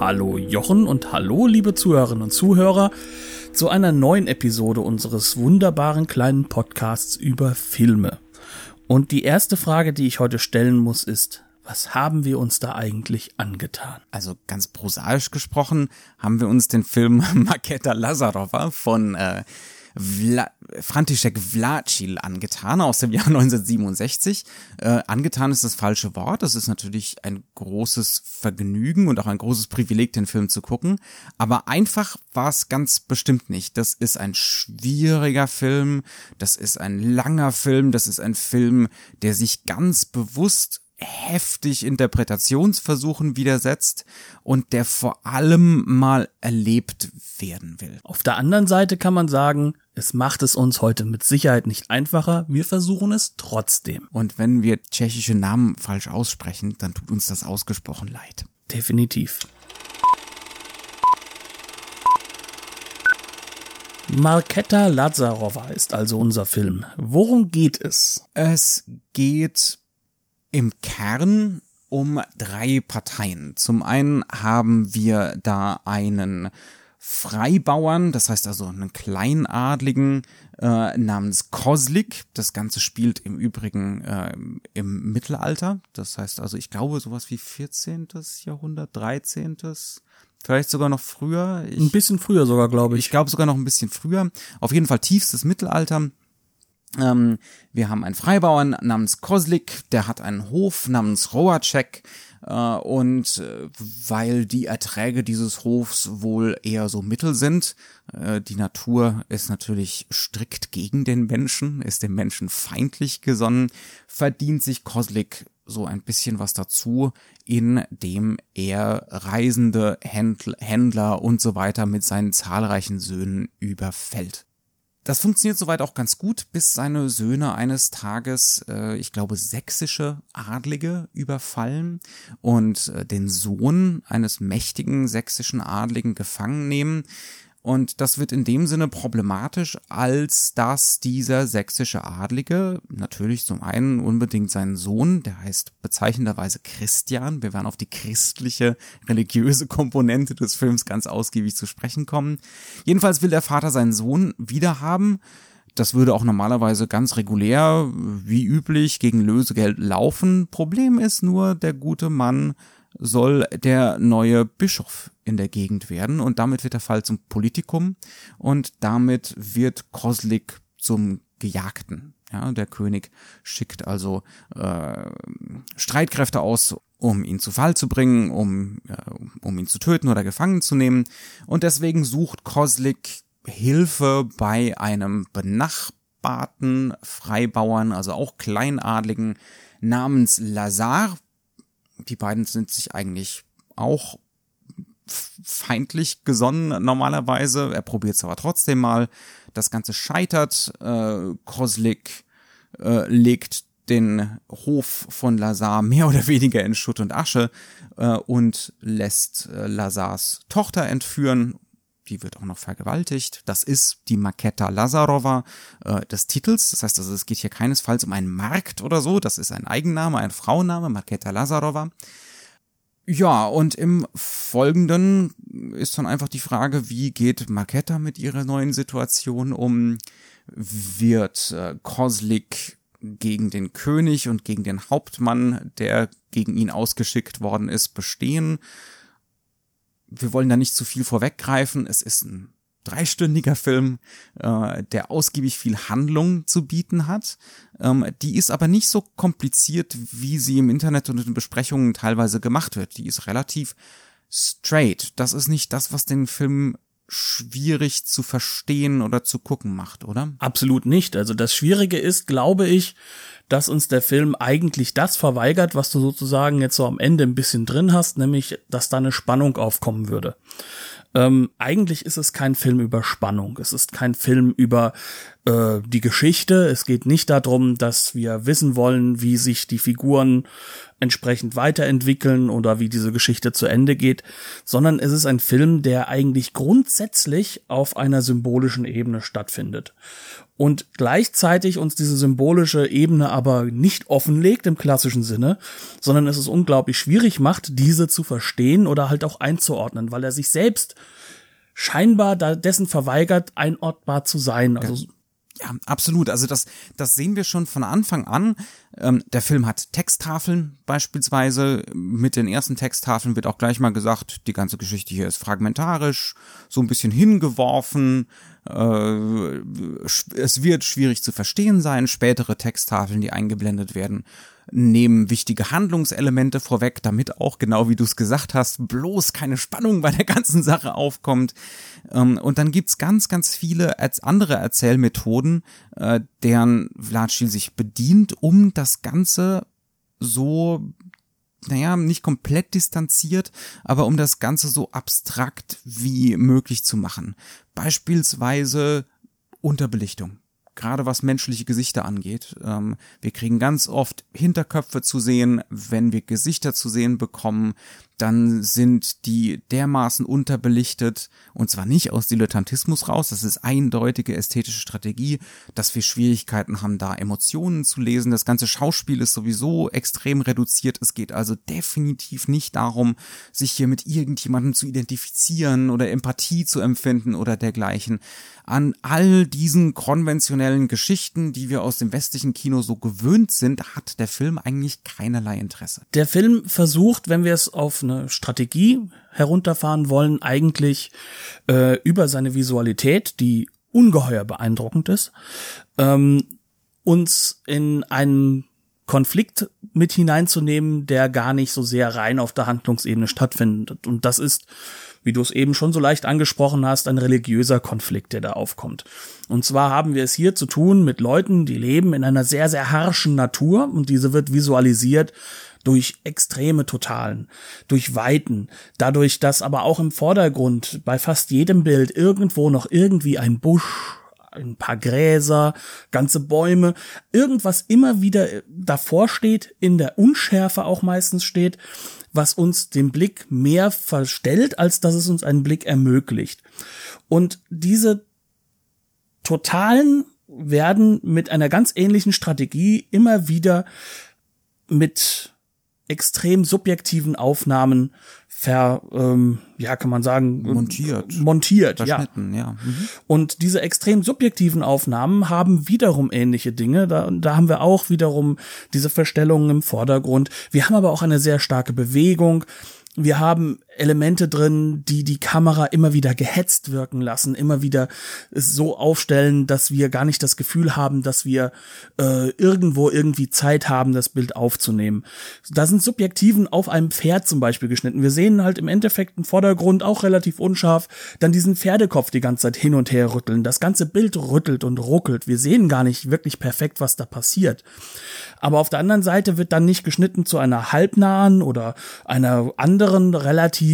Hallo Jochen und hallo liebe Zuhörerinnen und Zuhörer zu einer neuen Episode unseres wunderbaren kleinen Podcasts über Filme. Und die erste Frage, die ich heute stellen muss, ist: Was haben wir uns da eigentlich angetan? Also ganz prosaisch gesprochen haben wir uns den Film Marketa Lazarová von František Vlachil angetan, aus dem Jahr 1967. Angetan ist das falsche Wort. Das ist natürlich ein großes Vergnügen und auch ein großes Privileg, den Film zu gucken. Aber einfach war es ganz bestimmt nicht. Das ist ein schwieriger Film. Das ist ein langer Film. Das ist ein Film, der sich ganz bewusst heftig Interpretationsversuchen widersetzt und der vor allem mal erlebt werden will. Auf der anderen Seite kann man sagen, es macht es uns heute mit Sicherheit nicht einfacher, wir versuchen es trotzdem. Und wenn wir tschechische Namen falsch aussprechen, dann tut uns das ausgesprochen leid. Definitiv. Marketa Lazarová ist also unser Film. Worum geht es? Es geht im Kern um drei Parteien. Zum einen haben wir da einen Freibauern, das heißt also einen Kleinadligen namens Kozlík. Das Ganze spielt im Übrigen im Mittelalter. Das heißt also, ich glaube, sowas wie 14. Jahrhundert, 13. Vielleicht sogar noch früher. Ein bisschen früher sogar, glaube ich. Ich glaube sogar noch ein bisschen früher. Auf jeden Fall tiefstes Mittelalter. Wir haben einen Freibauern namens Kozlík, der hat einen Hof namens Roacek und weil die Erträge dieses Hofs wohl eher so mittel sind, die Natur ist natürlich strikt gegen den Menschen, ist dem Menschen feindlich gesonnen, verdient sich Kozlík so ein bisschen was dazu, indem er Reisende, Händler und so weiter mit seinen zahlreichen Söhnen überfällt. Das funktioniert soweit auch ganz gut, bis seine Söhne eines Tages, ich glaube, sächsische Adlige überfallen und den Sohn eines mächtigen sächsischen Adligen gefangen nehmen. Und das wird in dem Sinne problematisch, als dass dieser sächsische Adlige natürlich zum einen unbedingt seinen Sohn, der heißt bezeichnenderweise Christian, wir werden auf die christliche, religiöse Komponente des Films ganz ausgiebig zu sprechen kommen. Jedenfalls will der Vater seinen Sohn wiederhaben. Das würde auch normalerweise ganz regulär, wie üblich, gegen Lösegeld laufen. Problem ist nur, der gute Mann soll der neue Bischof in der Gegend werden und damit wird der Fall zum Politikum und damit wird Kozlík zum Gejagten. Ja, der König schickt also Streitkräfte aus, um ihn zu Fall zu bringen, um ihn zu töten oder gefangen zu nehmen und deswegen sucht Kozlík Hilfe bei einem benachbarten Freibauern, also auch Kleinadligen namens Lazar. Die beiden sind sich eigentlich auch feindlich gesonnen normalerweise. Er probiert es aber trotzdem mal. Das Ganze scheitert. Kozlík legt den Hof von Lazar mehr oder weniger in Schutt und Asche und lässt Lazars Tochter entführen. Die wird auch noch vergewaltigt. Das ist die Marketa Lazarová des Titels. Das heißt, also, es geht hier keinesfalls um einen Markt oder so. Das ist ein Eigenname, ein Frauenname, Marketa Lazarová. Ja, und im Folgenden ist dann einfach die Frage, wie geht Marketa mit ihrer neuen Situation um? Wird Kozlík gegen den König und gegen den Hauptmann, der gegen ihn ausgeschickt worden ist, bestehen? Wir wollen da nicht zu viel vorweggreifen. Es ist ein dreistündiger Film, der ausgiebig viel Handlung zu bieten hat. Die ist aber nicht so kompliziert, wie sie im Internet und in Besprechungen teilweise gemacht wird. Die ist relativ straight. Das ist nicht das, was den Film schwierig zu verstehen oder zu gucken macht, oder? Absolut nicht. Also das Schwierige ist, glaube ich, dass uns der Film eigentlich das verweigert, was du sozusagen jetzt so am Ende ein bisschen drin hast, nämlich, dass da eine Spannung aufkommen würde. Eigentlich ist es kein Film über Spannung. Es ist kein Film über die Geschichte. Es geht nicht darum, dass wir wissen wollen, wie sich die Figuren entsprechend weiterentwickeln oder wie diese Geschichte zu Ende geht, sondern es ist ein Film, der eigentlich grundsätzlich auf einer symbolischen Ebene stattfindet und gleichzeitig uns diese symbolische Ebene aber nicht offenlegt im klassischen Sinne, sondern es ist unglaublich schwierig macht, diese zu verstehen oder halt auch einzuordnen, weil er sich selbst scheinbar dessen verweigert, einordbar zu sein. Also ja, absolut. Also das sehen wir schon von Anfang an. Der Film hat Texttafeln beispielsweise. Mit den ersten Texttafeln wird auch gleich mal gesagt, die ganze Geschichte hier ist fragmentarisch, so ein bisschen hingeworfen. Es wird schwierig zu verstehen sein. Spätere Texttafeln, die eingeblendet werden, nehmen wichtige Handlungselemente vorweg, damit auch, genau wie du es gesagt hast, bloß keine Spannung bei der ganzen Sache aufkommt. Und dann gibt's ganz, ganz viele als andere Erzählmethoden, deren Vlachil sich bedient, um das Ganze so, naja, nicht komplett distanziert, aber um das Ganze so abstrakt wie möglich zu machen. Beispielsweise Unterbelichtung. Gerade was menschliche Gesichter angeht. Wir kriegen ganz oft Hinterköpfe zu sehen. Wenn wir Gesichter zu sehen bekommen, dann sind die dermaßen unterbelichtet, und zwar nicht aus Dilettantismus raus, das ist eindeutige ästhetische Strategie, dass wir Schwierigkeiten haben, da Emotionen zu lesen. Das ganze Schauspiel ist sowieso extrem reduziert. Es geht also definitiv nicht darum, sich hier mit irgendjemandem zu identifizieren oder Empathie zu empfinden oder dergleichen. An all diesen konventionellen Geschichten, die wir aus dem westlichen Kino so gewöhnt sind, hat der Film eigentlich keinerlei Interesse. Der Film versucht, wenn wir es auf eine Strategie herunterfahren wollen, eigentlich über seine Visualität, die ungeheuer beeindruckend ist, uns in einen Konflikt mit hineinzunehmen, der gar nicht so sehr rein auf der Handlungsebene stattfindet. Und das ist, wie du es eben schon so leicht angesprochen hast, ein religiöser Konflikt, der da aufkommt. Und zwar haben wir es hier zu tun mit Leuten, die leben in einer sehr, sehr harschen Natur, und diese wird visualisiert durch extreme Totalen, durch Weiten, dadurch, dass aber auch im Vordergrund bei fast jedem Bild irgendwo noch irgendwie ein Busch, ein paar Gräser, ganze Bäume, irgendwas immer wieder davor steht, in der Unschärfe auch meistens steht, was uns den Blick mehr verstellt, als dass es uns einen Blick ermöglicht. Und diese Totalen werden mit einer ganz ähnlichen Strategie immer wieder mit extrem subjektiven Aufnahmen kann man sagen, montiert, verschnitten, ja. Mhm. Und diese extrem subjektiven Aufnahmen haben wiederum ähnliche Dinge. Da haben wir auch wiederum diese Verstellungen im Vordergrund. Wir haben aber auch eine sehr starke Bewegung. Wir haben Elemente drin, die die Kamera immer wieder gehetzt wirken lassen, immer wieder so aufstellen, dass wir gar nicht das Gefühl haben, dass wir irgendwo irgendwie Zeit haben, das Bild aufzunehmen. Da sind Subjektiven auf einem Pferd zum Beispiel geschnitten. Wir sehen halt im Endeffekt im Vordergrund, auch relativ unscharf, dann diesen Pferdekopf die ganze Zeit hin und her rütteln. Das ganze Bild rüttelt und ruckelt. Wir sehen gar nicht wirklich perfekt, was da passiert. Aber auf der anderen Seite wird dann nicht geschnitten zu einer halbnahen oder einer anderen, relativ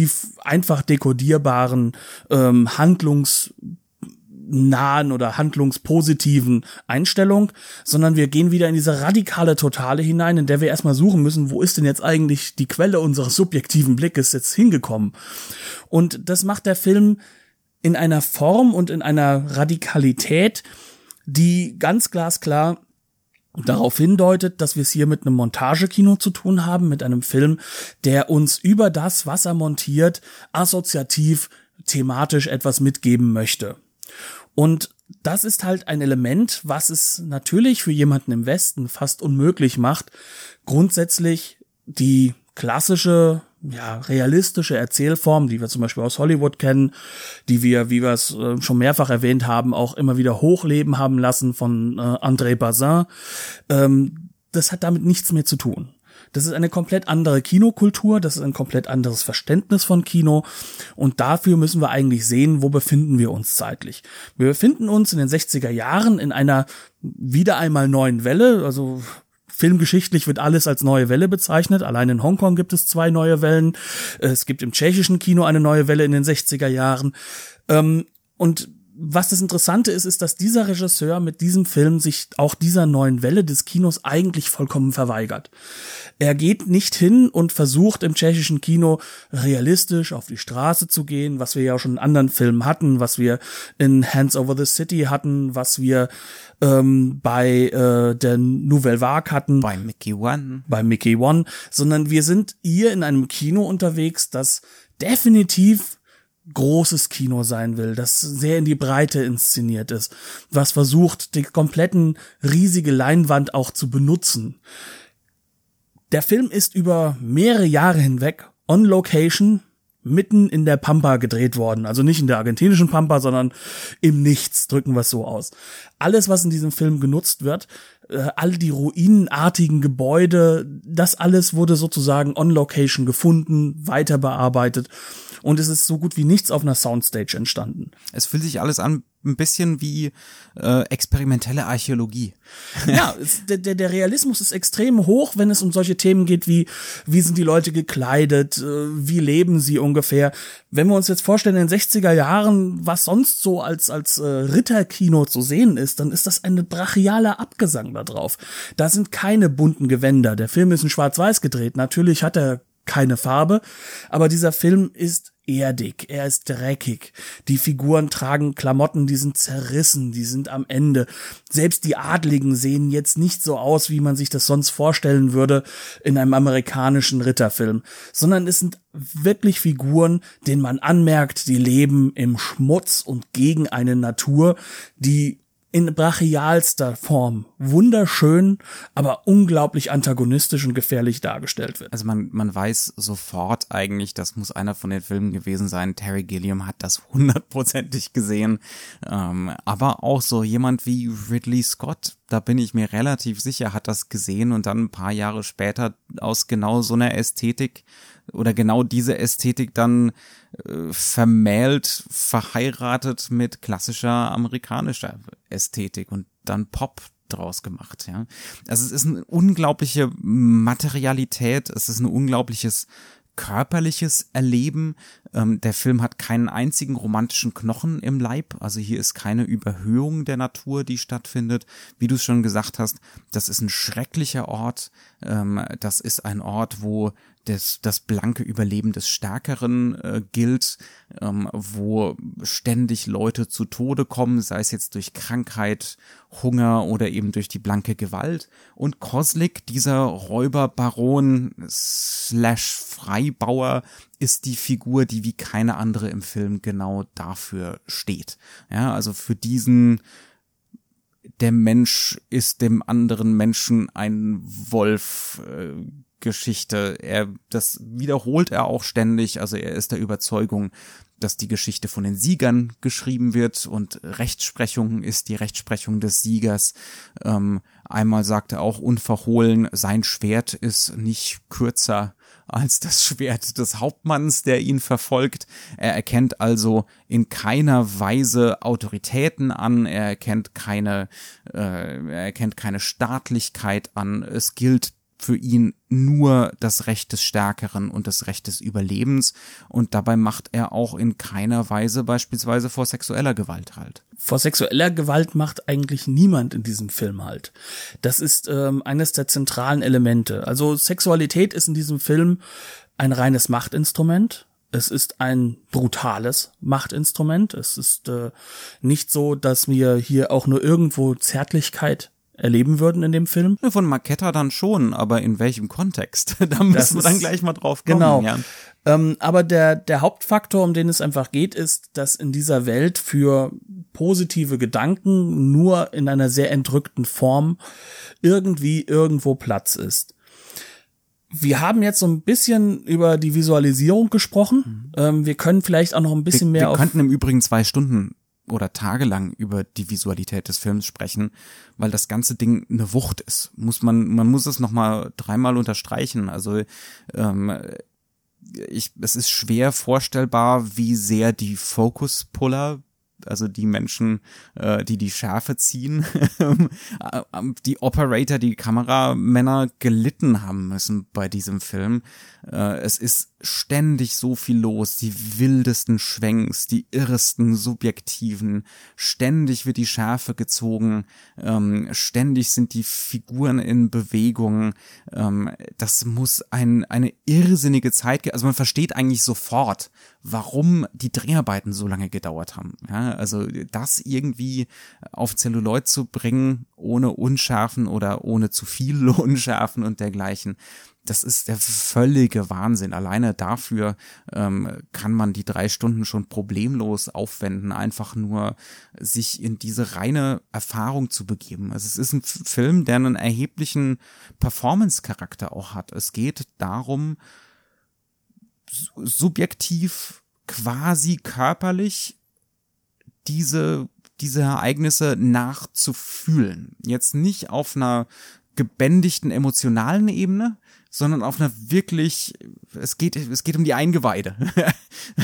einfach dekodierbaren, handlungsnahen oder handlungspositiven Einstellung, sondern wir gehen wieder in diese radikale Totale hinein, in der wir erstmal suchen müssen, wo ist denn jetzt eigentlich die Quelle unseres subjektiven Blickes jetzt hingekommen? Und das macht der Film in einer Form und in einer Radikalität, die ganz glasklar darauf hindeutet, dass wir es hier mit einem Montagekino zu tun haben, mit einem Film, der uns über das, was er montiert, assoziativ, thematisch etwas mitgeben möchte. Und das ist halt ein Element, was es natürlich für jemanden im Westen fast unmöglich macht, grundsätzlich die klassische, realistische Erzählform, die wir zum Beispiel aus Hollywood kennen, die wir, wie wir es schon mehrfach erwähnt haben, auch immer wieder hochleben haben lassen von André Bazin, das hat damit nichts mehr zu tun. Das ist eine komplett andere Kinokultur, das ist ein komplett anderes Verständnis von Kino, und dafür müssen wir eigentlich sehen, wo befinden wir uns zeitlich. Wir befinden uns in den 60er Jahren in einer wieder einmal neuen Welle, also Filmgeschichtlich wird alles als neue Welle bezeichnet. Allein in Hongkong gibt es 2 neue Wellen. Es gibt im tschechischen Kino eine neue Welle in den 60er Jahren. Und was das Interessante ist, ist, dass dieser Regisseur mit diesem Film sich auch dieser neuen Welle des Kinos eigentlich vollkommen verweigert. Er geht nicht hin und versucht im tschechischen Kino realistisch auf die Straße zu gehen, was wir ja auch schon in anderen Filmen hatten, was wir in Hands Over the City hatten, was wir bei der Nouvelle Vague hatten. Bei Mickey One. Sondern wir sind hier in einem Kino unterwegs, das definitiv großes Kino sein will, das sehr in die Breite inszeniert ist, was versucht, die kompletten riesige Leinwand auch zu benutzen. Der Film ist über mehrere Jahre hinweg on location mitten in der Pampa gedreht worden. Also nicht in der argentinischen Pampa, sondern im Nichts, drücken wir es so aus. Alles, was in diesem Film genutzt wird, all die ruinenartigen Gebäude, das alles wurde sozusagen on location gefunden, weiter bearbeitet. Und es ist so gut wie nichts auf einer Soundstage entstanden. Es fühlt sich alles an, ein bisschen wie experimentelle Archäologie. Ja, der Realismus ist extrem hoch, wenn es um solche Themen geht wie sind die Leute gekleidet, wie leben sie ungefähr. Wenn wir uns jetzt vorstellen, in den 60er Jahren, was sonst so als Ritterkino zu sehen ist, dann ist das ein brachialer Abgesang da drauf. Da sind keine bunten Gewänder. Der Film ist in Schwarz-Weiß gedreht. Natürlich hat er keine Farbe, aber dieser Film ist erdig, er ist dreckig. Die Figuren tragen Klamotten, die sind zerrissen, die sind am Ende. Selbst die Adligen sehen jetzt nicht so aus, wie man sich das sonst vorstellen würde in einem amerikanischen Ritterfilm, sondern es sind wirklich Figuren, denen man anmerkt, die leben im Schmutz und gegen eine Natur, die in brachialster Form wunderschön, aber unglaublich antagonistisch und gefährlich dargestellt wird. Also man weiß sofort eigentlich, das muss einer von den Filmen gewesen sein. Terry Gilliam hat das 100%ig gesehen. Aber auch so jemand wie Ridley Scott, da bin ich mir relativ sicher, hat das gesehen und dann ein paar Jahre später aus genau so einer Ästhetik oder genau diese Ästhetik dann vermählt, verheiratet mit klassischer amerikanischer Ästhetik und dann Pop draus gemacht, ja. Also es ist eine unglaubliche Materialität, es ist ein unglaubliches körperliches Erleben. Der Film hat keinen einzigen romantischen Knochen im Leib, also hier ist keine Überhöhung der Natur, die stattfindet. Wie du es schon gesagt hast, das ist ein schrecklicher Ort, das ist ein Ort, wo das blanke Überleben des Stärkeren gilt, wo ständig Leute zu Tode kommen, sei es jetzt durch Krankheit, Hunger oder eben durch die blanke Gewalt. Und Kozlík, dieser Räuberbaron / Freibauer, ist die Figur, die wie keine andere im Film genau dafür steht. Ja, also für diesen, der Mensch ist dem anderen Menschen ein Wolf, Geschichte. Das wiederholt er auch ständig. Also er ist der Überzeugung, dass die Geschichte von den Siegern geschrieben wird und Rechtsprechung ist die Rechtsprechung des Siegers. Einmal sagt er auch unverhohlen, sein Schwert ist nicht kürzer als das Schwert des Hauptmanns, der ihn verfolgt. Er erkennt also in keiner Weise Autoritäten an, er erkennt keine Staatlichkeit an. Es gilt für ihn nur das Recht des Stärkeren und das Recht des Überlebens. Und dabei macht er auch in keiner Weise beispielsweise vor sexueller Gewalt halt. Vor sexueller Gewalt macht eigentlich niemand in diesem Film halt. Das ist eines der zentralen Elemente. Also Sexualität ist in diesem Film ein reines Machtinstrument. Es ist ein brutales Machtinstrument. Es ist nicht so, dass wir hier auch nur irgendwo Zärtlichkeit erleben würden in dem Film. Von Marketa dann schon, aber in welchem Kontext? Da müssen wir dann gleich mal drauf kommen. Genau. Ja. Aber der Hauptfaktor, um den es einfach geht, ist, dass in dieser Welt für positive Gedanken nur in einer sehr entrückten Form irgendwie irgendwo Platz ist. Wir haben jetzt so ein bisschen über die Visualisierung gesprochen. Wir können vielleicht auch noch ein bisschen mehr. Wir könnten im Übrigen 2 Stunden oder tagelang über die Visualität des Films sprechen, weil das ganze Ding eine Wucht ist. Man muss es nochmal 3-mal unterstreichen. Also es ist schwer vorstellbar, wie sehr die Focus-Puller also die Menschen, die die Schärfe ziehen, die Operator, die Kameramänner gelitten haben müssen bei diesem Film. Es ist ständig so viel los, die wildesten Schwenks, die irresten subjektiven, ständig wird die Schärfe gezogen, ständig sind die Figuren in Bewegung, das muss eine irrsinnige Zeit, also man versteht eigentlich sofort, warum die Dreharbeiten so lange gedauert haben. Ja, also das irgendwie auf Zelluloid zu bringen, ohne Unschärfen oder ohne zu viele Unschärfen und dergleichen, das ist der völlige Wahnsinn. Alleine dafür kann man die 3 Stunden schon problemlos aufwenden, einfach nur sich in diese reine Erfahrung zu begeben. Also es ist ein Film, der einen erheblichen Performance-Charakter auch hat. Es geht darum, subjektiv, quasi körperlich diese Ereignisse nachzufühlen. Jetzt nicht auf einer gebändigten emotionalen Ebene, sondern auf einer wirklich, es geht um die Eingeweide.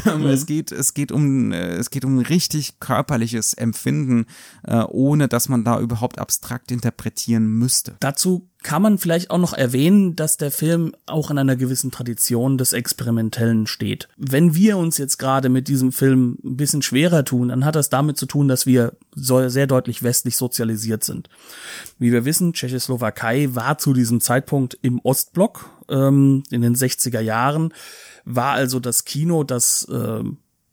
Mhm. Es geht um ein richtig körperliches Empfinden, ohne dass man da überhaupt abstrakt interpretieren müsste. Dazu kann man vielleicht auch noch erwähnen, dass der Film auch in einer gewissen Tradition des Experimentellen steht. Wenn wir uns jetzt gerade mit diesem Film ein bisschen schwerer tun, dann hat das damit zu tun, dass wir sehr deutlich westlich sozialisiert sind. Wie wir wissen, Tschechoslowakei war zu diesem Zeitpunkt im Ostblock, in den 60er Jahren, war also das Kino, das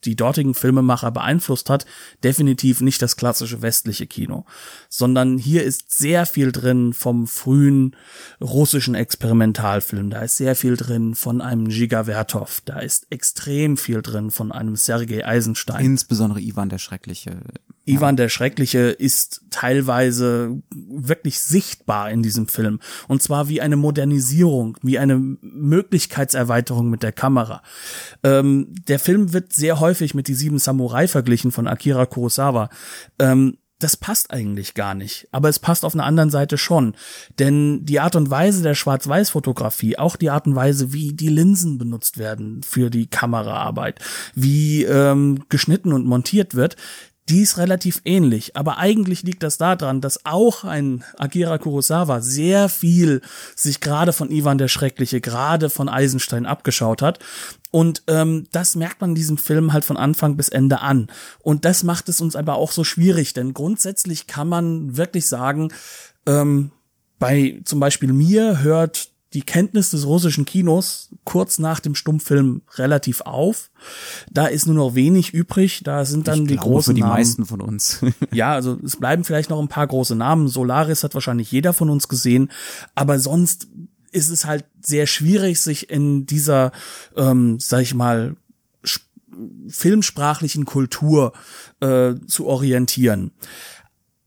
die dortigen Filmemacher beeinflusst hat, definitiv nicht das klassische westliche Kino, sondern hier ist sehr viel drin vom frühen russischen Experimentalfilm, da ist sehr viel drin von einem Dziga Vertov, da ist extrem viel drin von einem Sergei Eisenstein. Insbesondere Ivan der Schreckliche. Ivan der Schreckliche ist teilweise wirklich sichtbar in diesem Film. Und zwar wie eine Modernisierung, wie eine Möglichkeitserweiterung mit der Kamera. Der Film wird sehr häufig mit Die 7 Samurai verglichen von Akira Kurosawa. Das passt eigentlich gar nicht, aber es passt auf einer anderen Seite schon, denn die Art und Weise der Schwarz-Weiß-Fotografie, auch die Art und Weise, wie die Linsen benutzt werden für die Kameraarbeit, wie geschnitten und montiert wird, die ist relativ ähnlich, aber eigentlich liegt das daran, dass auch ein Akira Kurosawa sehr viel sich gerade von Ivan der Schreckliche, gerade von Eisenstein abgeschaut hat. Und das merkt man in diesem Film halt von Anfang bis Ende an. Und das macht es uns aber auch so schwierig, denn grundsätzlich kann man wirklich sagen, bei zum Beispiel mir hört die Kenntnis des russischen Kinos kurz nach dem Stummfilm relativ auf. Da ist nur noch wenig übrig, da sind dann die großen Namen. Ich glaube, für die meisten von uns. Ja, also es bleiben vielleicht noch ein paar große Namen. Solaris hat wahrscheinlich jeder von uns gesehen, aber sonst ist es halt sehr schwierig, sich in dieser, sag ich mal, filmsprachlichen Kultur zu orientieren.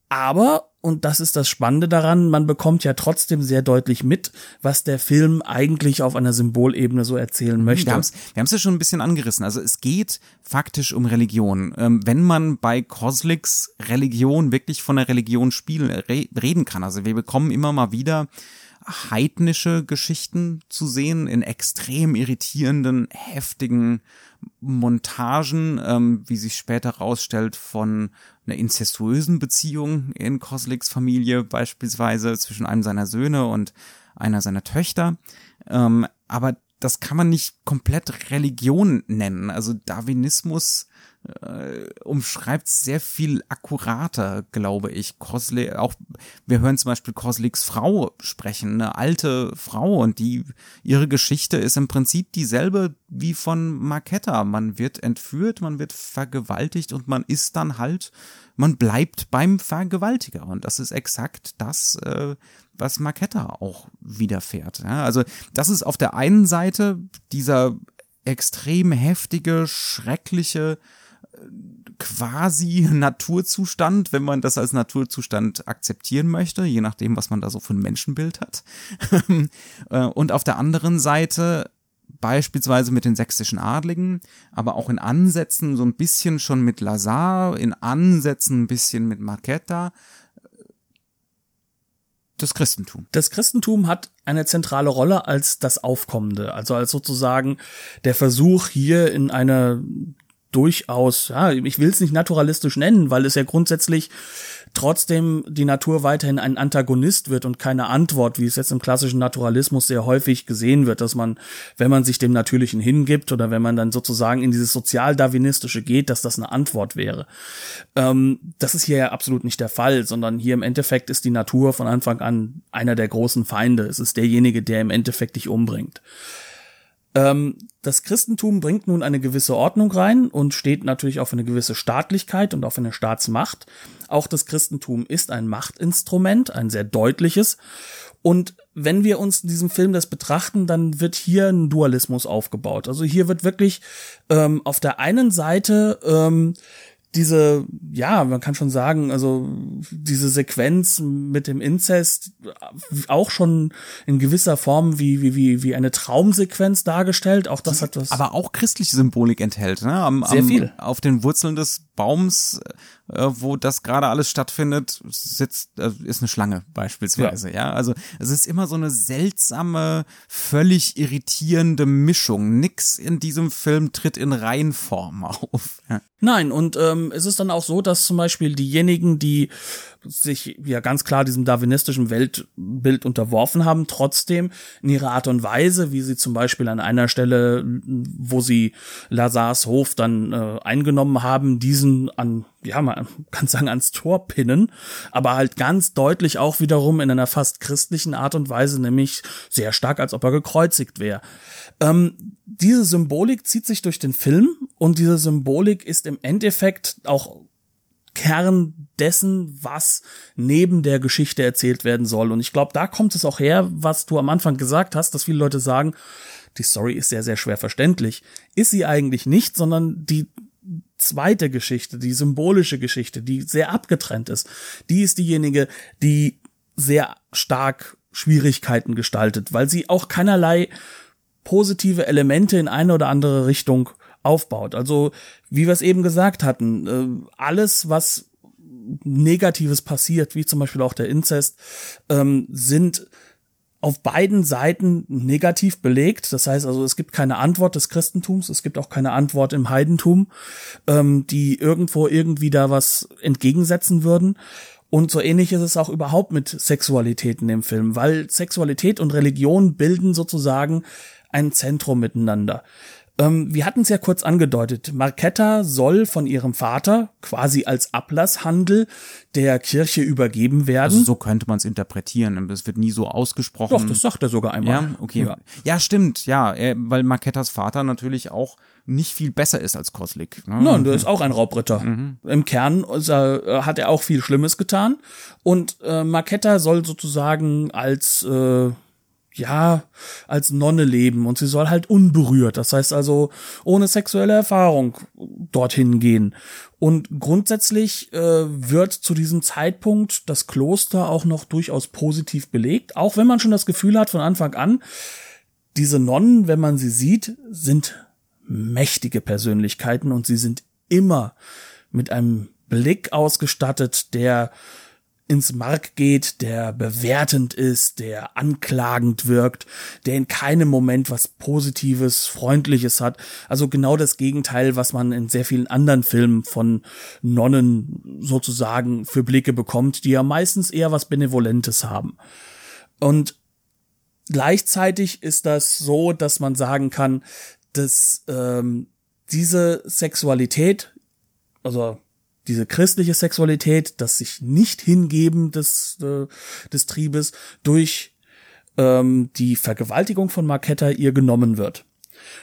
Aber und das ist das Spannende daran, man bekommt ja trotzdem sehr deutlich mit, was der Film eigentlich auf einer Symbolebene so erzählen möchte. Wir haben's ja schon ein bisschen angerissen. Also es geht faktisch um Religion. Wenn man bei Kozliks Religion wirklich von der Religion reden kann. Also wir bekommen immer mal wieder heidnische Geschichten zu sehen in extrem irritierenden, heftigen Montagen, wie sich später rausstellt, von einer inzestuösen Beziehung in Kozliks Familie beispielsweise zwischen einem seiner Söhne und einer seiner Töchter. Aber das kann man nicht komplett Religion nennen. Also Darwinismus umschreibt sehr viel akkurater, glaube ich. Wir hören zum Beispiel Kozliks Frau sprechen, eine alte Frau, und ihre Geschichte ist im Prinzip dieselbe wie von Marketa. Man wird entführt, man wird vergewaltigt und man bleibt beim Vergewaltiger, und das ist exakt das, was Marketa auch widerfährt. Ja, also das ist auf der einen Seite dieser extrem heftige, schreckliche, quasi Naturzustand, wenn man das als Naturzustand akzeptieren möchte, je nachdem, was man da so für ein Menschenbild hat. Und auf der anderen Seite beispielsweise mit den sächsischen Adligen, aber auch in Ansätzen so ein bisschen schon mit Lazar, in Ansätzen ein bisschen mit Marketa, das Christentum. Das Christentum hat eine zentrale Rolle als das Aufkommende, also als sozusagen der Versuch, hier in eine durchaus, ja, ich will es nicht naturalistisch nennen, weil es ja grundsätzlich trotzdem die Natur weiterhin ein Antagonist wird und keine Antwort, wie es jetzt im klassischen Naturalismus sehr häufig gesehen wird, dass man, wenn man sich dem Natürlichen hingibt oder wenn man dann sozusagen in dieses Sozialdarwinistische geht, dass das eine Antwort wäre. Das ist hier ja absolut nicht der Fall, sondern hier im Endeffekt ist die Natur von Anfang an einer der großen Feinde. Es ist derjenige, der im Endeffekt dich umbringt. Das Christentum bringt nun eine gewisse Ordnung rein und steht natürlich auf eine gewisse Staatlichkeit und auf eine Staatsmacht. Auch das Christentum ist ein Machtinstrument, ein sehr deutliches. Und wenn wir uns in diesem Film das betrachten, dann wird hier ein Dualismus aufgebaut. Also hier wird wirklich auf der einen Seite diese, ja, man kann schon sagen, also diese Sequenz mit dem Inzest auch schon in gewisser Form wie eine Traumsequenz dargestellt. Auch das hat was. Aber auch christliche Symbolik enthält, ne? Sehr viel. Auf den Wurzeln des Baums, wo das gerade alles stattfindet, ist eine Schlange beispielsweise, ja. Also es ist immer so eine seltsame, völlig irritierende Mischung. Nix in diesem Film tritt in Reihenform auf. Ja. Nein, und es ist dann auch so, dass zum Beispiel diejenigen, die sich ja ganz klar diesem darwinistischen Weltbild unterworfen haben, trotzdem in ihrer Art und Weise, wie sie zum Beispiel an einer Stelle, wo sie Lazars Hof dann eingenommen haben, diesen an, ja, man kann sagen, ans Tor pinnen, aber halt ganz deutlich auch wiederum in einer fast christlichen Art und Weise, nämlich sehr stark, als ob er gekreuzigt wäre. Diese Symbolik zieht sich durch den Film und diese Symbolik ist im Endeffekt auch Kern dessen, was neben der Geschichte erzählt werden soll. Und ich glaube, da kommt es auch her, was du am Anfang gesagt hast, dass viele Leute sagen, die Story ist sehr, sehr schwer verständlich. Ist sie eigentlich nicht, sondern die zweite Geschichte, die symbolische Geschichte, die sehr abgetrennt ist, die ist diejenige, die sehr stark Schwierigkeiten gestaltet, weil sie auch keinerlei positive Elemente in eine oder andere Richtung aufbaut. Also, wie wir es eben gesagt hatten, alles, was Negatives passiert, wie zum Beispiel auch der Inzest, sind auf beiden Seiten negativ belegt. Das heißt also, es gibt keine Antwort des Christentums, es gibt auch keine Antwort im Heidentum, die irgendwo irgendwie da was entgegensetzen würden. Und so ähnlich ist es auch überhaupt mit Sexualitäten im Film, weil Sexualität und Religion bilden sozusagen ein Zentrum miteinander. Wir hatten es ja kurz angedeutet, Marketa soll von ihrem Vater quasi als Ablasshandel der Kirche übergeben werden. Also so könnte man es interpretieren, es wird nie so ausgesprochen. Doch, das sagt er sogar einmal. Ja, okay. Ja, stimmt, ja, weil Marketas Vater natürlich auch nicht viel besser ist als Kozlík. Ne? Nein, der ist auch ein Raubritter. Mhm. Im Kern hat er auch viel Schlimmes getan und Marketa soll sozusagen als Nonne leben und sie soll halt unberührt, das heißt also ohne sexuelle Erfahrung dorthin gehen. Und grundsätzlich wird zu diesem Zeitpunkt das Kloster auch noch durchaus positiv belegt, auch wenn man schon das Gefühl hat von Anfang an, diese Nonnen, wenn man sie sieht, sind mächtige Persönlichkeiten und sie sind immer mit einem Blick ausgestattet, der ins Mark geht, der bewertend ist, der anklagend wirkt, der in keinem Moment was Positives, Freundliches hat. Also genau das Gegenteil, was man in sehr vielen anderen Filmen von Nonnen sozusagen für Blicke bekommt, die ja meistens eher was Benevolentes haben. Und gleichzeitig ist das so, dass man sagen kann, dass diese Sexualität, also diese christliche Sexualität, das sich nicht hingeben des Triebes, durch die Vergewaltigung von Marketa ihr genommen wird.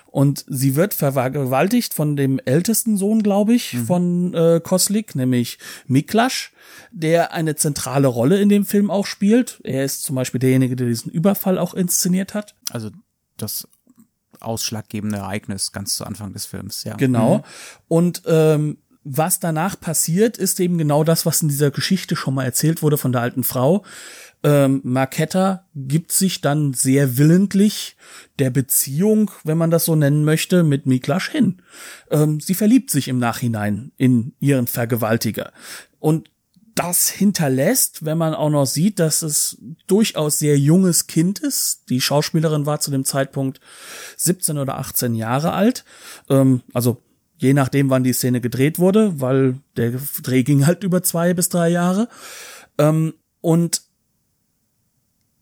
Und sie wird vergewaltigt von dem ältesten Sohn, glaube ich, von Kozlík, nämlich Mikoláš, der eine zentrale Rolle in dem Film auch spielt. Er ist zum Beispiel derjenige, der diesen Überfall auch inszeniert hat. Also das ausschlaggebende Ereignis ganz zu Anfang des Films, ja. Genau. Mhm. Und was danach passiert, ist eben genau das, was in dieser Geschichte schon mal erzählt wurde von der alten Frau. Marketa gibt sich dann sehr willentlich der Beziehung, wenn man das so nennen möchte, mit Mikoláš hin. Sie verliebt sich im Nachhinein in ihren Vergewaltiger. Und das hinterlässt, wenn man auch noch sieht, dass es durchaus sehr junges Kind ist. Die Schauspielerin war zu dem Zeitpunkt 17 oder 18 Jahre alt. Also Je nachdem, wann die Szene gedreht wurde, weil der Dreh ging halt über 2 bis 3 Jahre. Und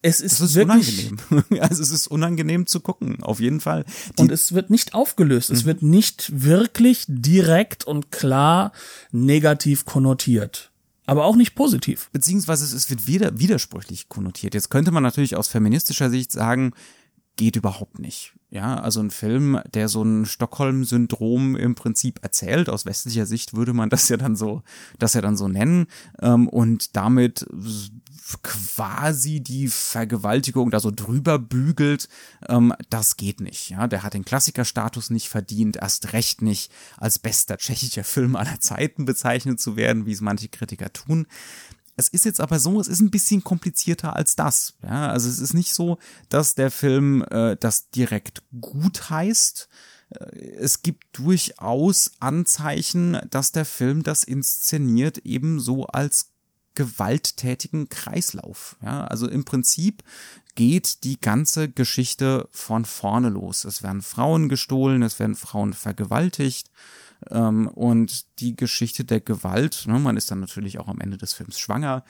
es ist, wirklich unangenehm. Also es ist unangenehm zu gucken, auf jeden Fall. Und es wird nicht aufgelöst. Es wird nicht wirklich direkt und klar negativ konnotiert. Aber auch nicht positiv. Beziehungsweise es wird widersprüchlich konnotiert. Jetzt könnte man natürlich aus feministischer Sicht sagen, geht überhaupt nicht. Ja, also ein Film, der so ein Stockholm-Syndrom im Prinzip erzählt, aus westlicher Sicht würde man das ja dann so nennen, und damit quasi die Vergewaltigung da so drüber bügelt, das geht nicht. Ja, der hat den Klassikerstatus nicht verdient, erst recht nicht als bester tschechischer Film aller Zeiten bezeichnet zu werden, wie es manche Kritiker tun. Es ist jetzt aber so, es ist ein bisschen komplizierter als das. Ja, also es ist nicht so, dass der Film das direkt gut heißt. Es gibt durchaus Anzeichen, dass der Film das inszeniert eben so als gewalttätigen Kreislauf. Ja, also im Prinzip geht die ganze Geschichte von vorne los. Es werden Frauen gestohlen, es werden Frauen vergewaltigt. Und die Geschichte der Gewalt, ne, man ist dann natürlich auch am Ende des Films schwanger,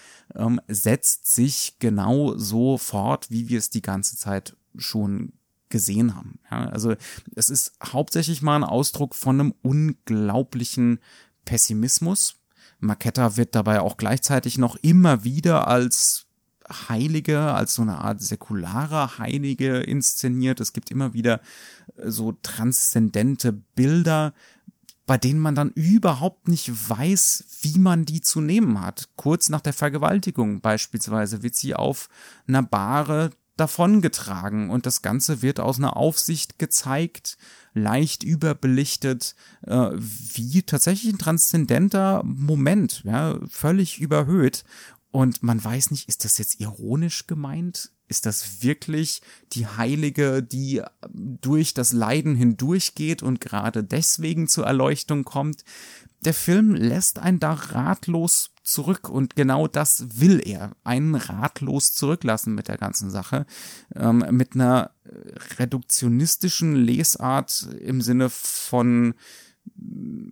setzt sich genau so fort, wie wir es die ganze Zeit schon gesehen haben. Ja, also es ist hauptsächlich mal ein Ausdruck von einem unglaublichen Pessimismus. Marketa wird dabei auch gleichzeitig noch immer wieder als Heilige, als so eine Art säkulare Heilige inszeniert. Es gibt immer wieder so transzendente Bilder, bei denen man dann überhaupt nicht weiß, wie man die zu nehmen hat. Kurz nach der Vergewaltigung beispielsweise wird sie auf einer Bahre davongetragen und das Ganze wird aus einer Aufsicht gezeigt, leicht überbelichtet, wie tatsächlich ein transzendenter Moment, ja, völlig überhöht. Und man weiß nicht, ist das jetzt ironisch gemeint? Ist das wirklich die Heilige, die durch das Leiden hindurchgeht und gerade deswegen zur Erleuchtung kommt? Der Film lässt einen da ratlos zurück und genau das will er, einen ratlos zurücklassen mit der ganzen Sache, mit einer reduktionistischen Lesart im Sinne von: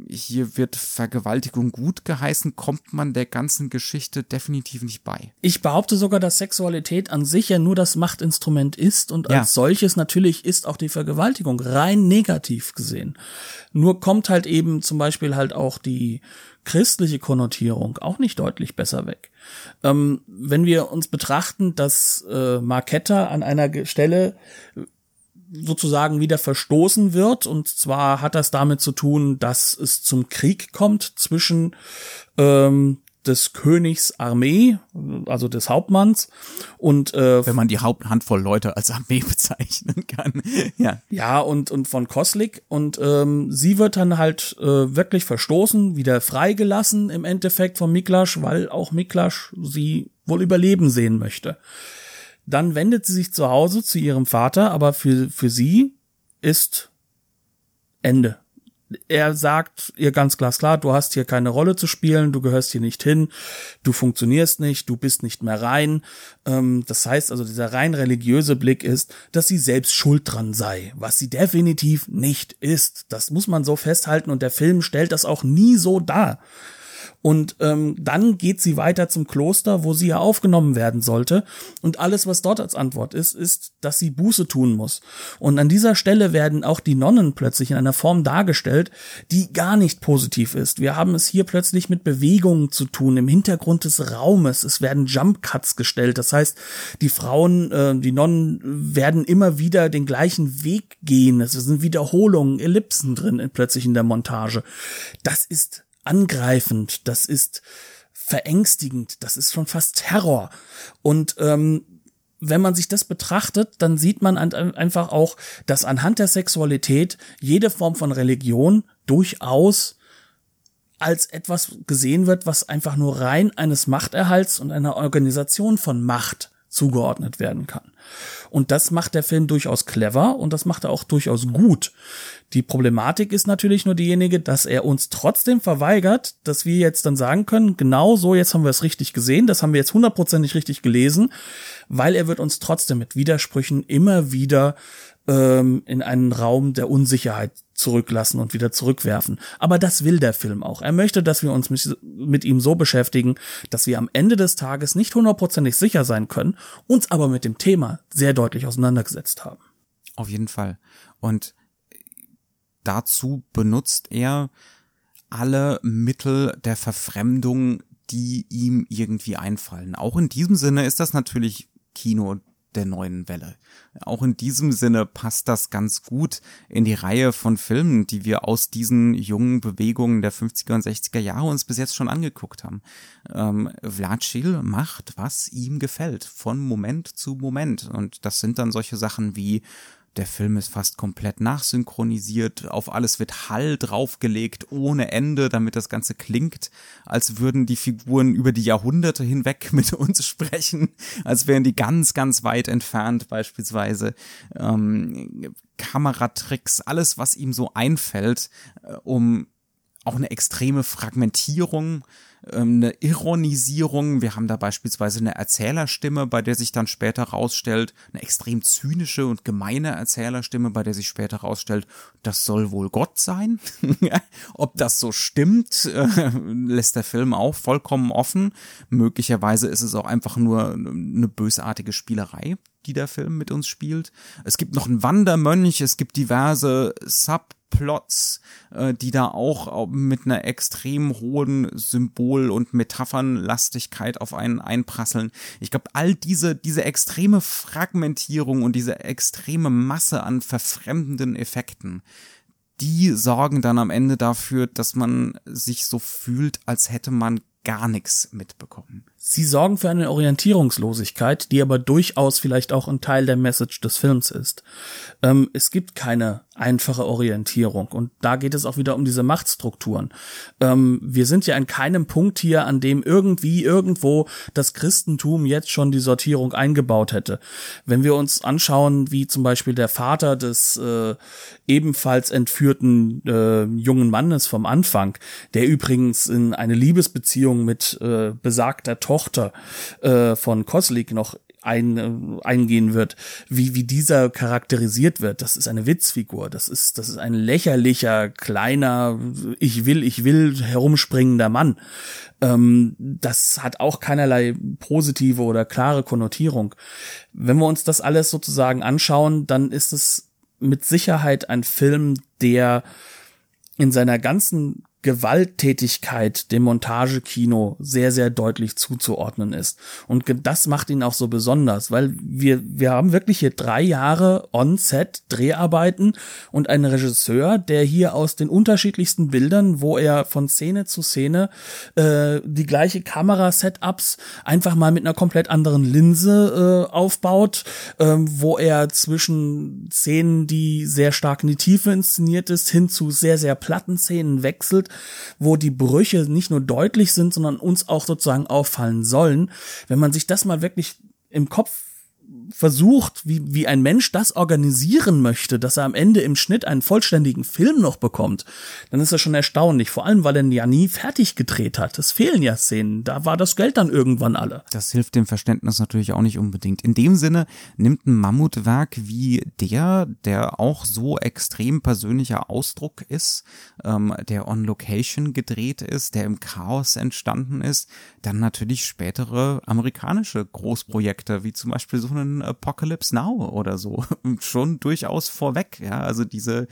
Hier wird Vergewaltigung gut geheißen, kommt man der ganzen Geschichte definitiv nicht bei. Ich behaupte sogar, dass Sexualität an sich ja nur das Machtinstrument ist und als solches natürlich ist auch die Vergewaltigung rein negativ gesehen. Nur kommt halt eben zum Beispiel halt auch die christliche Konnotierung auch nicht deutlich besser weg. Wenn wir uns betrachten, dass Marketa an einer Stelle sozusagen wieder verstoßen wird. Und zwar hat das damit zu tun, dass es zum Krieg kommt zwischen des Königs Armee, also des Hauptmanns. Und wenn man die Haupthandvoll Leute als Armee bezeichnen kann. Ja, und von Kozlík. Und sie wird dann halt wirklich verstoßen, wieder freigelassen im Endeffekt von Mikoláš, weil auch Mikoláš sie wohl überleben sehen möchte. Dann wendet sie sich zu Hause zu ihrem Vater, aber für sie ist Ende. Er sagt ihr ganz glasklar, du hast hier keine Rolle zu spielen, du gehörst hier nicht hin, du funktionierst nicht, du bist nicht mehr rein. Das heißt also, dieser rein religiöse Blick ist, dass sie selbst schuld dran sei, was sie definitiv nicht ist. Das muss man so festhalten und der Film stellt das auch nie so dar. Und dann geht sie weiter zum Kloster, wo sie ja aufgenommen werden sollte. Und alles, was dort als Antwort ist, ist, dass sie Buße tun muss. Und an dieser Stelle werden auch die Nonnen plötzlich in einer Form dargestellt, die gar nicht positiv ist. Wir haben es hier plötzlich mit Bewegungen zu tun, im Hintergrund des Raumes. Es werden Jump Cuts gestellt. Das heißt, die Frauen, die Nonnen werden immer wieder den gleichen Weg gehen. Es sind Wiederholungen, Ellipsen drin, plötzlich in der Montage. Das ist angreifend, das ist verängstigend, das ist schon fast Terror. Und wenn man sich das betrachtet, dann sieht man einfach auch, dass anhand der Sexualität jede Form von Religion durchaus als etwas gesehen wird, was einfach nur rein eines Machterhalts und einer Organisation von Macht zugeordnet werden kann. Und das macht der Film durchaus clever und das macht er auch durchaus gut. Die Problematik ist natürlich nur diejenige, dass er uns trotzdem verweigert, dass wir jetzt dann sagen können, genau so, jetzt haben wir es richtig gesehen, das haben wir jetzt 100% richtig gelesen, weil er wird uns trotzdem mit Widersprüchen immer wieder in einen Raum der Unsicherheit zurücklassen und wieder zurückwerfen. Aber das will der Film auch. Er möchte, dass wir uns mit ihm so beschäftigen, dass wir am Ende des Tages nicht hundertprozentig sicher sein können, uns aber mit dem Thema sehr deutlich auseinandergesetzt haben. Auf jeden Fall. Und dazu benutzt er alle Mittel der Verfremdung, die ihm irgendwie einfallen. Auch in diesem Sinne ist das natürlich Kino der neuen Welle. Auch in diesem Sinne passt das ganz gut in die Reihe von Filmen, die wir aus diesen jungen Bewegungen der 50er und 60er Jahre uns bis jetzt schon angeguckt haben. Vlachil macht, was ihm gefällt, von Moment zu Moment. Und das sind dann solche Sachen wie: Der Film ist fast komplett nachsynchronisiert, auf alles wird Hall draufgelegt ohne Ende, damit das Ganze klingt, als würden die Figuren über die Jahrhunderte hinweg mit uns sprechen, als wären die ganz, ganz weit entfernt beispielsweise. Kameratricks, alles, was ihm so einfällt, um auch eine extreme Fragmentierung, eine Ironisierung. Wir haben da beispielsweise eine Erzählerstimme, bei der sich dann später rausstellt, eine extrem zynische und gemeine Erzählerstimme, bei der sich später rausstellt, das soll wohl Gott sein. Ob das so stimmt, lässt der Film auch vollkommen offen. Möglicherweise ist es auch einfach nur eine bösartige Spielerei, die der Film mit uns spielt. Es gibt noch einen Wandermönch, es gibt diverse Subplots, die da auch mit einer extrem hohen Symbol- und Metaphernlastigkeit auf einen einprasseln. Ich glaube, all diese extreme Fragmentierung und diese extreme Masse an verfremdenden Effekten, die sorgen dann am Ende dafür, dass man sich so fühlt, als hätte man gar nichts mitbekommen. Sie sorgen für eine Orientierungslosigkeit, die aber durchaus vielleicht auch ein Teil der Message des Films ist. Es gibt keine einfache Orientierung und da geht es auch wieder um diese Machtstrukturen. Wir sind ja an keinem Punkt hier, an dem irgendwie irgendwo das Christentum jetzt schon die Sortierung eingebaut hätte. Wenn wir uns anschauen, wie zum Beispiel der Vater des ebenfalls entführten jungen Mannes vom Anfang, der übrigens in eine Liebesbeziehung mit besagter Tochter von Kozlík noch eingehen wird, wie dieser charakterisiert wird. Das ist eine Witzfigur, das ist ein lächerlicher, kleiner, ich will herumspringender Mann. Das hat auch keinerlei positive oder klare Konnotierung. Wenn wir uns das alles sozusagen anschauen, dann ist es mit Sicherheit ein Film, der in seiner ganzen Gewalttätigkeit dem Montagekino sehr, sehr deutlich zuzuordnen ist. Und das macht ihn auch so besonders, weil wir haben wirklich hier 3 Jahre on-set Dreharbeiten und einen Regisseur, der hier aus den unterschiedlichsten Bildern, wo er von Szene zu Szene die gleiche Kamera-Setups einfach mal mit einer komplett anderen Linse aufbaut, wo er zwischen Szenen, die sehr stark in die Tiefe inszeniert ist, hin zu sehr, sehr platten Szenen wechselt, wo die Brüche nicht nur deutlich sind, sondern uns auch sozusagen auffallen sollen. Wenn man sich das mal wirklich im Kopf versucht, wie ein Mensch das organisieren möchte, dass er am Ende im Schnitt einen vollständigen Film noch bekommt, dann ist das schon erstaunlich. Vor allem, weil er ihn ja nie fertig gedreht hat. Es fehlen ja Szenen. Da war das Geld dann irgendwann alle. Das hilft dem Verständnis natürlich auch nicht unbedingt. In dem Sinne nimmt ein Mammutwerk wie der auch so extrem persönlicher Ausdruck ist, der on location gedreht ist, der im Chaos entstanden ist, dann natürlich spätere amerikanische Großprojekte, wie zum Beispiel so einen Apocalypse Now oder so schon durchaus vorweg, ja, also diese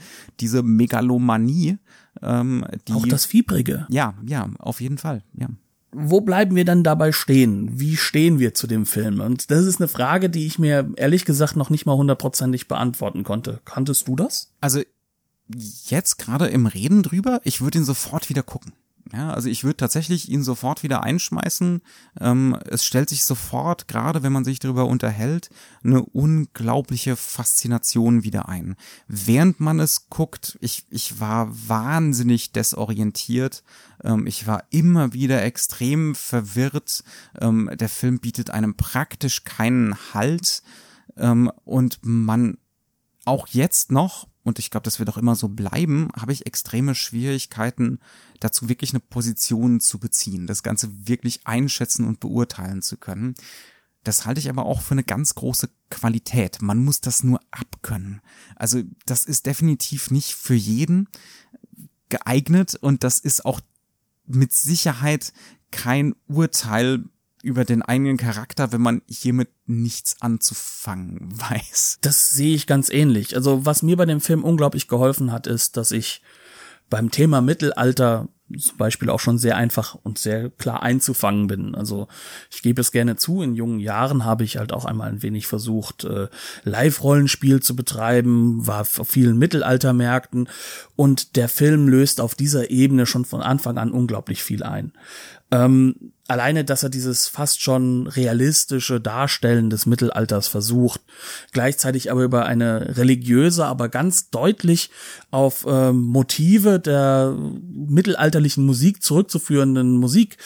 Megalomanie, die auch das Fiebrige. Ja, auf jeden Fall, ja. Wo bleiben wir dann dabei stehen? Wie stehen wir zu dem Film? Und das ist eine Frage, die ich mir ehrlich gesagt noch nicht mal hundertprozentig beantworten konnte. Kanntest du das? Also jetzt gerade im Reden drüber, ich würde ihn sofort wieder gucken. Ja, also ich würde tatsächlich ihn sofort wieder einschmeißen. Es stellt sich sofort, gerade wenn man sich darüber unterhält, eine unglaubliche Faszination wieder ein. Während man es guckt, ich war wahnsinnig desorientiert. Ich war immer wieder extrem verwirrt. Der Film bietet einem praktisch keinen Halt. Und man auch jetzt noch, und ich glaube, das wird auch immer so bleiben, habe ich extreme Schwierigkeiten, dazu wirklich eine Position zu beziehen, das Ganze wirklich einschätzen und beurteilen zu können. Das halte ich aber auch für eine ganz große Qualität. Man muss das nur abkönnen. Also das ist definitiv nicht für jeden geeignet und das ist auch mit Sicherheit kein Urteil über den eigenen Charakter, wenn man hiermit nichts anzufangen weiß. Das sehe ich ganz ähnlich. Also was mir bei dem Film unglaublich geholfen hat, ist, dass ich beim Thema Mittelalter zum Beispiel auch schon sehr einfach und sehr klar einzufangen bin. Also ich gebe es gerne zu, in jungen Jahren habe ich halt auch einmal ein wenig versucht, Live-Rollenspiel zu betreiben, war auf vielen Mittelaltermärkten und der Film löst auf dieser Ebene schon von Anfang an unglaublich viel ein. Alleine, dass er dieses fast schon realistische Darstellen des Mittelalters versucht, gleichzeitig aber über eine religiöse, aber ganz deutlich auf Motive der mittelalterlichen Musik zurückzuführenden Musik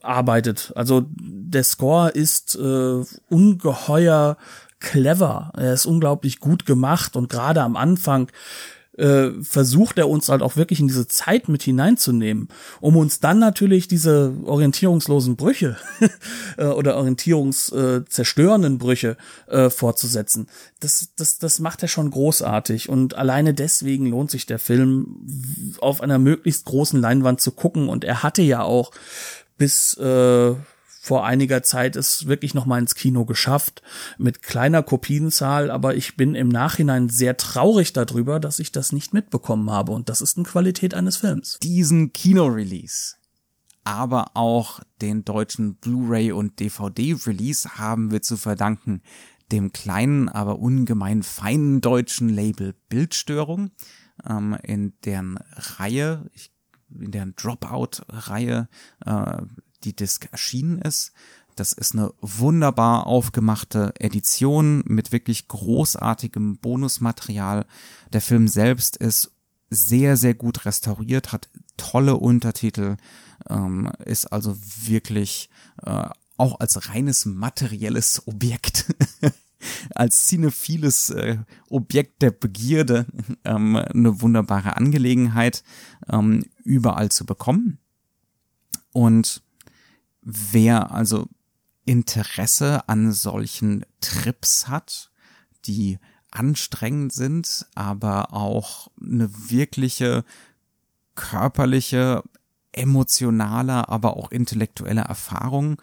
arbeitet. Also der Score ist ungeheuer clever, er ist unglaublich gut gemacht und gerade am Anfang versucht er uns halt auch wirklich in diese Zeit mit hineinzunehmen, um uns dann natürlich diese orientierungslosen Brüche oder orientierungszerstörenden Brüche fortzusetzen. Das macht er schon großartig und alleine deswegen lohnt sich der Film auf einer möglichst großen Leinwand zu gucken und er hatte ja auch bis vor einiger Zeit ist wirklich noch mal ins Kino geschafft, mit kleiner Kopienzahl, aber ich bin im Nachhinein sehr traurig darüber, dass ich das nicht mitbekommen habe und das ist eine Qualität eines Films. Diesen Kino-Release, aber auch den deutschen Blu-ray- und DVD-Release haben wir zu verdanken dem kleinen, aber ungemein feinen deutschen Label Bildstörung, in deren Reihe, in deren Dropout-Reihe, die Disc erschienen ist. Das ist eine wunderbar aufgemachte Edition mit wirklich großartigem Bonusmaterial. Der Film selbst ist sehr, sehr gut restauriert, hat tolle Untertitel, ist also wirklich auch als reines materielles Objekt, als cinephiles Objekt der Begierde eine wunderbare Angelegenheit, überall zu bekommen. Und wer also Interesse an solchen Trips hat, die anstrengend sind, aber auch eine wirkliche körperliche, emotionale, aber auch intellektuelle Erfahrung,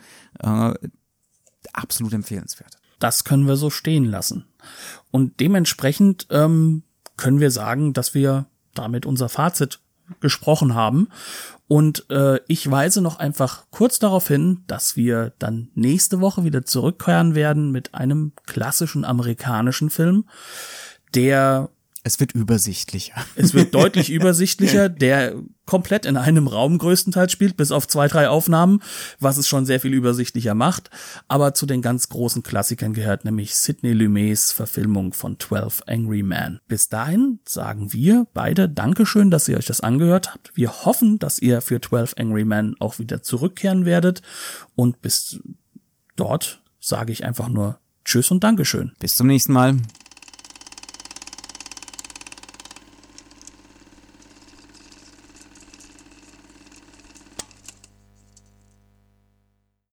absolut empfehlenswert. Das können wir so stehen lassen. Und dementsprechend können wir sagen, dass wir damit unser Fazit gesprochen haben. Und ich weise noch einfach kurz darauf hin, dass wir dann nächste Woche wieder zurückkehren werden mit einem klassischen amerikanischen Film, der... Es wird übersichtlicher. Es wird deutlich übersichtlicher, der komplett in einem Raum größtenteils spielt, bis auf 2-3 Aufnahmen, was es schon sehr viel übersichtlicher macht. Aber zu den ganz großen Klassikern gehört nämlich Sidney Lumets Verfilmung von 12 Angry Men. Bis dahin sagen wir beide Dankeschön, dass ihr euch das angehört habt. Wir hoffen, dass ihr für 12 Angry Men auch wieder zurückkehren werdet. Und bis dort sage ich einfach nur Tschüss und Dankeschön. Bis zum nächsten Mal.